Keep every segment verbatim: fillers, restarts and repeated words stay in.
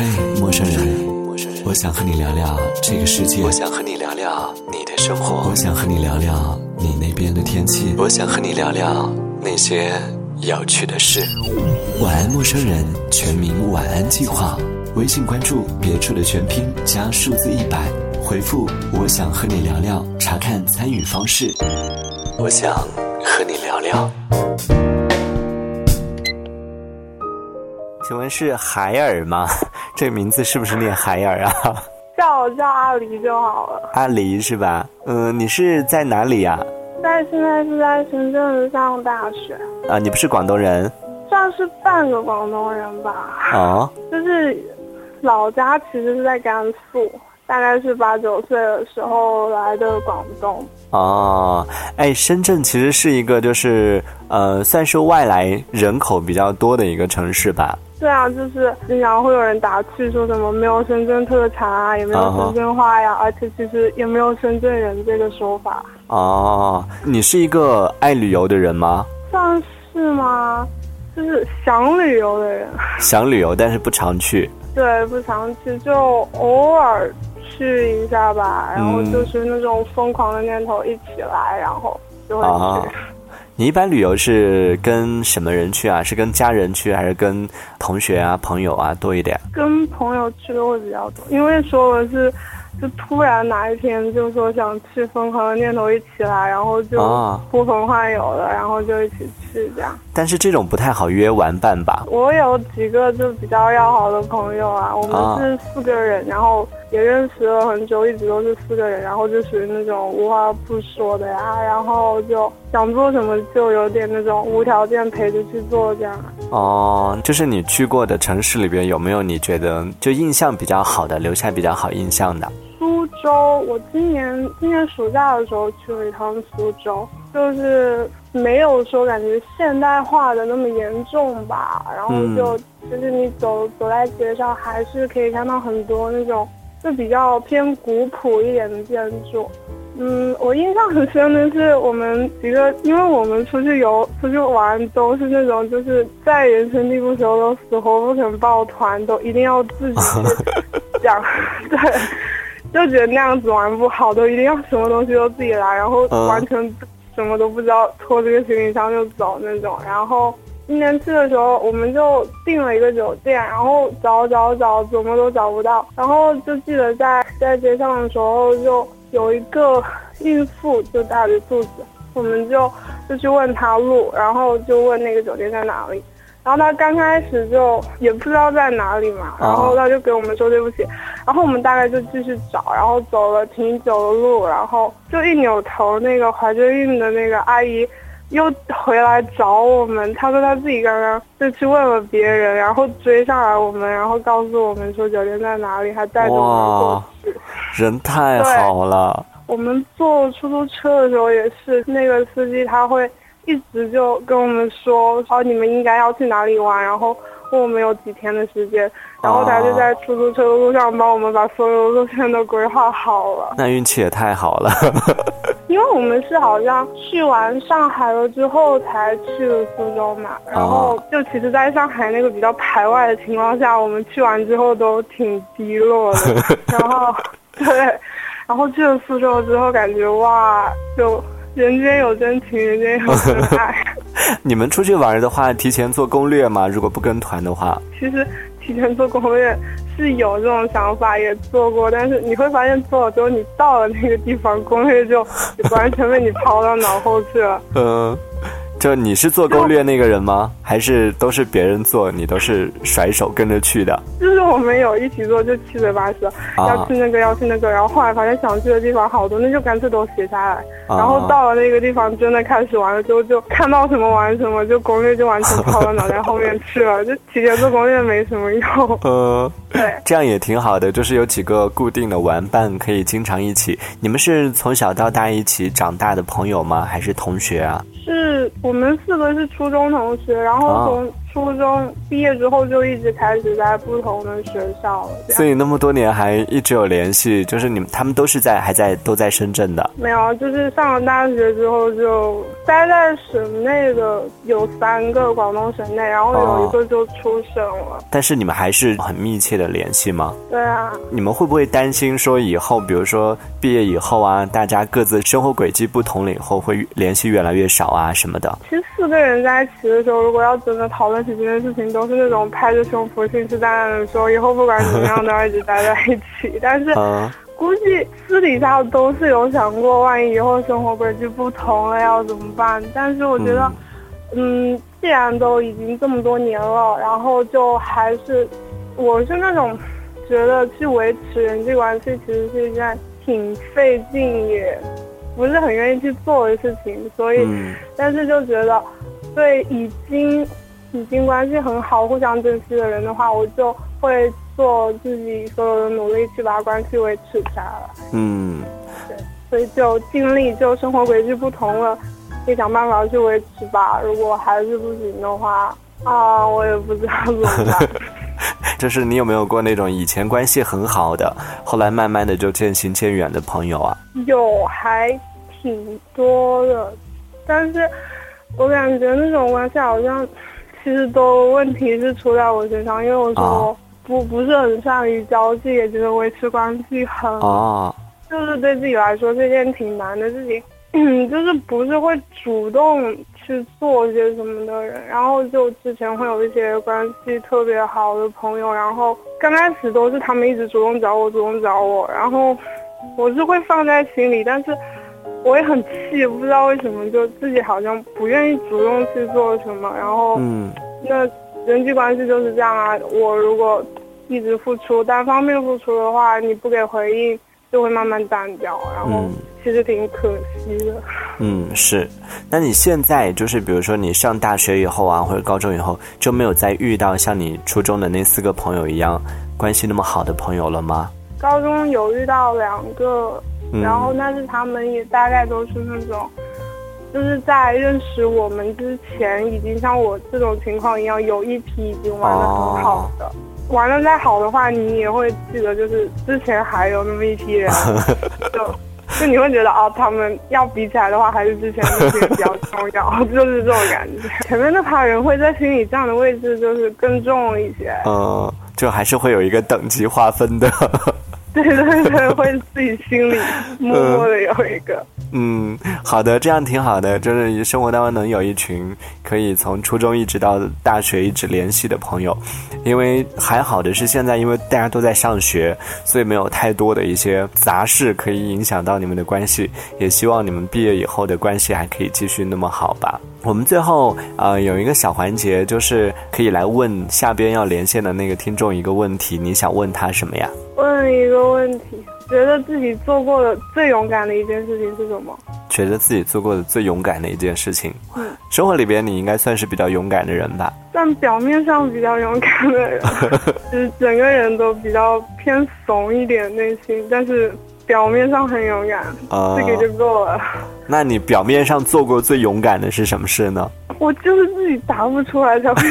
嘿，陌生人，我想和你聊聊这个世界，我想和你聊聊你的生活，我想和你聊聊你那边的天气，我想和你聊聊那些有趣的事。晚安陌生人全民晚安计划，微信关注别处的全拼加数字一百，回复我想和你聊聊，查看参与方式。我想和你聊聊。请问是海尔吗？这名字是不是念海尔啊？叫我叫阿黎就好了。阿黎是吧？嗯、呃，你是在哪里啊？但现在是在深圳上大学。啊，你不是广东人？算是半个广东人吧。哦，就是老家其实是在甘肃，大概是八九岁的时候来的广东。哦，哎，深圳其实是一个就是呃，算是外来人口比较多的一个城市吧。对啊，就是经常会有人打趣说什么没有深圳特产啊，也没有深圳话呀、啊， uh-huh. 而且其实也没有深圳人这个说法。哦，你是一个爱旅游的人吗？算是吗？就是想旅游的人。想旅游，但是不常去。对，不常去，就偶尔去一下吧。然后就是那种疯狂的念头一起来，然后就会去。Uh-huh.你一般旅游是跟什么人去啊？是跟家人去还是跟同学啊朋友啊多一点？跟朋友去的会比较多，因为说我是就突然哪一天就说想去，疯狂的念头一起来，然后就呼朋唤友了、哦、然后就一起去这样。但是这种不太好约玩伴吧？我有几个就比较要好的朋友啊，我们是四个人、哦、然后也认识了很久，一直都是四个人，然后就属于那种无话不说的呀、啊，然后就想做什么就有点那种无条件陪着去做这样。哦，就是你去过的城市里边有没有你觉得就印象比较好的，留下比较好印象的？苏州，我今年今年暑假的时候去了一趟苏州，就是没有说感觉现代化的那么严重吧，然后就、嗯、就是你走走在街上还是可以看到很多那种就比较偏古朴一点的建筑。嗯，我印象很深的是我们几个，因为我们出去游出去玩都是那种就是在人生地不熟都死活不肯抱团，都一定要自己去讲对，就觉得那样子玩不好，都一定要什么东西都自己来，然后完全什么都不知道，拖这个行李箱就走那种。然后今年去的时候我们就订了一个酒店，然后找找找怎么都找不到，然后就记得在在街上的时候就有一个孕妇就大着肚子，我们就就去问她路，然后就问那个酒店在哪里，然后她刚开始就也不知道在哪里嘛，然后她就给我们说对不起，然后我们大概就继续找，然后走了挺久的路，然后就一扭头，那个怀着孕的那个阿姨又回来找我们，他说他自己刚刚就去问了别人，然后追上来我们，然后告诉我们说酒店在哪里，还带着我们过去。人太好了。我们坐出租车的时候也是，那个司机他会一直就跟我们说哦，你们应该要去哪里玩，然后问我们有几天的时间，然后他就在出租车的路上帮我们把所有路线都规划好了。那运气也太好了。因为我们是好像去完上海了之后才去了苏州嘛，然后就其实在上海那个比较排外的情况下，我们去完之后都挺低落的，然后对，然后去了苏州之后感觉哇，就人间有真情，人间有真爱。你们出去玩的话提前做攻略吗？如果不跟团的话。其实提前做攻略是有这种想法，也做过，但是你会发现做了之后你到了那个地方，攻略就完全被你抛到脑后去了。嗯，就你是做攻略那个人吗？还是都是别人做，你都是甩手跟着去的？就是我们有一起做，就七嘴八舌、啊、要去那个要去那个，然后后来发现想去的地方好多，那就干脆都写下来、啊、然后到了那个地方真的开始玩了之后，就看到什么玩什么，就攻略就完全抛到脑袋后面去了。就提前做攻略没什么用。呃，对，这样也挺好的，就是有几个固定的玩伴可以经常一起。你们是从小到大一起长大的朋友吗？还是同学啊？是我们四个是初中同学，然后从初中毕业之后就一直开始在不同的学校，所以那么多年还一直有联系，就是你们他们都是在还在都在深圳的？没有，就是上了大学之后就待在省内的有三个广东省内，然后有一个就出省了、哦、但是你们还是很密切的联系吗？对啊。你们会不会担心说以后比如说毕业以后啊，大家各自生活轨迹不同了以后会联系越来越少啊什么的？其实四个人在一起的时候，如果要真的讨论起这件事情，都是那种拍着胸脯信誓旦旦的说以后不管怎么样都要一直待在一起但是、嗯，估计私底下都是有想过万一以后生活轨迹不同了要怎么办，但是我觉得 嗯, 嗯，既然都已经这么多年了，然后就还是我是那种觉得去维持人际关系其实是一件挺费劲也不是很愿意去做的事情，所以、嗯、但是就觉得对已经已经关系很好互相珍惜的人的话，我就会做自己所有的努力去把关系维持下来。嗯，对，所以就尽力，就生活轨迹不同了，就想办法去维持吧。如果还是不行的话，啊，我也不知道怎么办。就是你有没有过那种以前关系很好的，后来慢慢的就渐行渐远的朋友啊？有，还挺多的，但是我感觉那种关系好像其实都问题是出在我身上，因为我说。哦，不不是很善于交际，也觉得维持关系很、哦、就是对自己来说这件挺难的事情，就是不是会主动去做些什么的人。然后就之前会有一些关系特别好的朋友，然后刚开始都是他们一直主动找我主动找我，然后我是会放在心里，但是我也很气，不知道为什么就自己好像不愿意主动去做什么。然后嗯，那人际关系就是这样啊，我如果一直付出单方面付出的话，你不给回应就会慢慢淡掉，然后其实挺可惜的。嗯，是。那你现在就是比如说你上大学以后啊，或者高中以后，就没有再遇到像你初中的那四个朋友一样关系那么好的朋友了吗？高中有遇到两个，然后但是他们也大概都是那种就是在认识我们之前已经像我这种情况一样，有一批已经玩得很好的、哦、玩得再好的话你也会记得就是之前还有那么一批人就就你会觉得啊，他们要比起来的话还是之前那些比较重要就是这种感觉，前面那排人会在心理这样的位置就是更重一些。嗯，就还是会有一个等级划分的对对对，会自己心里默默的有一个、嗯嗯，好的，这样挺好的，就是生活当中能有一群可以从初中一直到大学一直联系的朋友。因为还好的是现在因为大家都在上学，所以没有太多的一些杂事可以影响到你们的关系，也希望你们毕业以后的关系还可以继续那么好吧。我们最后呃有一个小环节，就是可以来问下边要连线的那个听众一个问题，你想问他什么呀？问一个问题，觉得自己做过的最勇敢的一件事情是什么？觉得自己做过的最勇敢的一件事情，嗯，生活里边你应该算是比较勇敢的人吧？但表面上比较勇敢的人，就是整个人都比较偏怂一点内心，但是表面上很勇敢，呃、自己就够了。那你表面上做过最勇敢的是什么事呢？我就是自己答不出来才会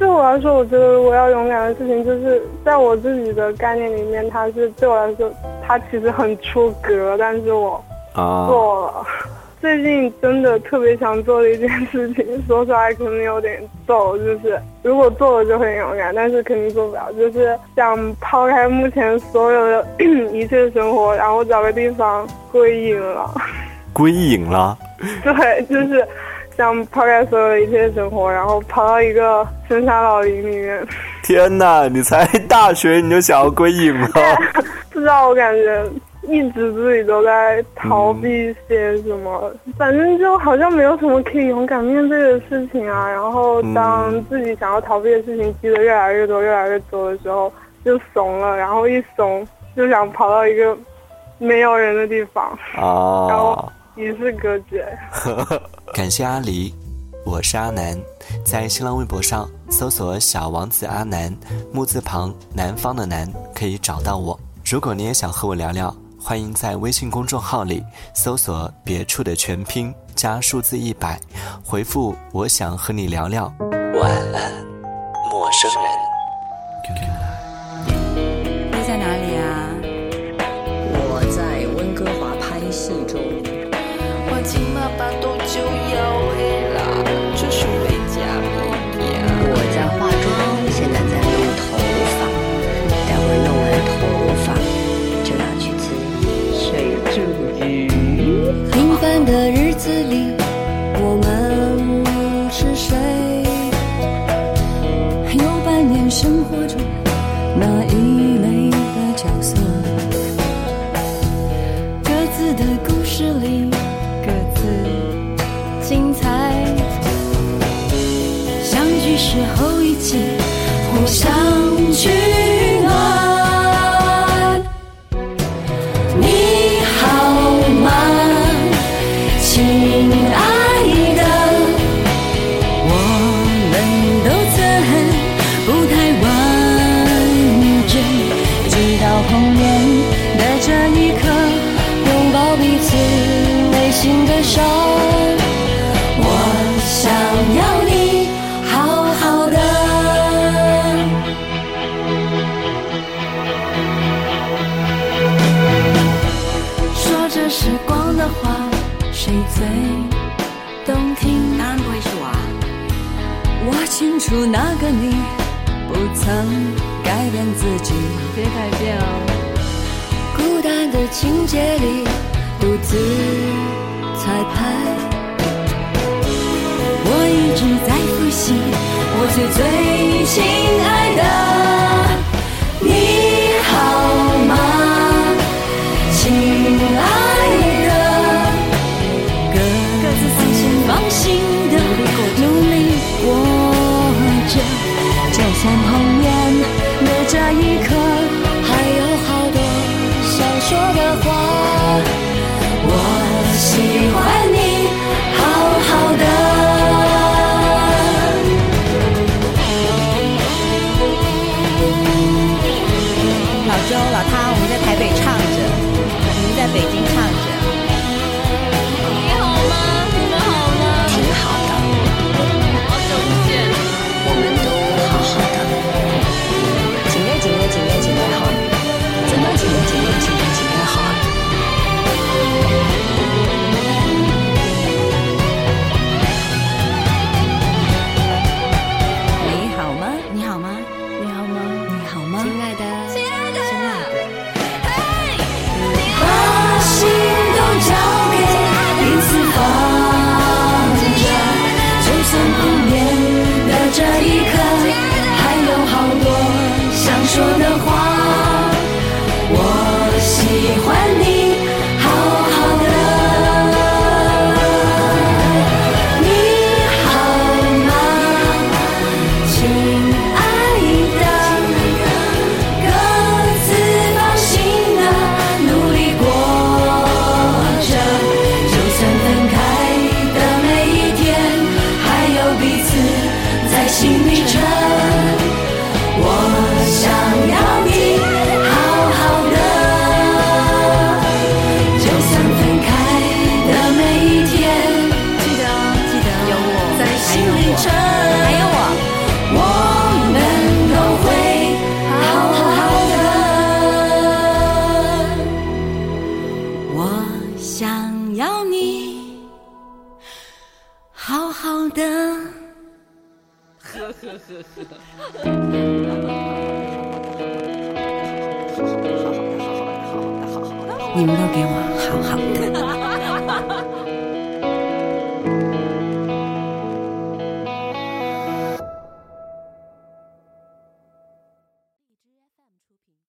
对我来说，我觉得我要勇敢的事情就是在我自己的概念里面，它是对我来说它其实很出格，但是我做了、啊、最近真的特别想做的一件事情，说出来可能有点逗，就是如果做了就很勇敢，但是肯定做不了，就是想抛开目前所有的一切生活，然后找个地方归隐了。归隐了？对，就是想抛开所有的一切生活，然后跑到一个深山老林里面。天哪，你才大学你就想要归隐吗？不知道，我感觉一直自己都在逃避一些什么、嗯、反正就好像没有什么可以勇敢面对的事情啊。然后当自己想要逃避的事情积得越来越多越来越多的时候就怂了，然后一怂就想跑到一个没有人的地方啊，然后与世隔绝。感谢阿黎，我是阿南，在新浪微博上搜索小王子阿南，木字旁南方的南，可以找到我。如果你也想和我聊聊，欢迎在微信公众号里搜索别处的全拼加数字一百，回复我想和你聊聊。晚安，陌生人。你在哪里啊？我在温哥华拍戏中。我今晚八度就要回了，这是回家明天。我在化妆，现在在弄头发，待会弄完头发就要去吃水煮鱼。平凡的日子里，我们是谁？还有扮演生活中那一类的角色，各自的故事里各自精彩。相聚时候一起互相取暖。最动听当然不会是我，我清楚那个你不曾改变自己，别改变哦。孤单的情节里独自彩排，我一直在复习我最最亲爱的你好吗，亲爱的心的努力活着，就算碰面的这一刻，还有好多想说的话。我喜欢你，好好的。老周、老汤，我们在台北唱着，我们在北京唱着。你们都给我好好的。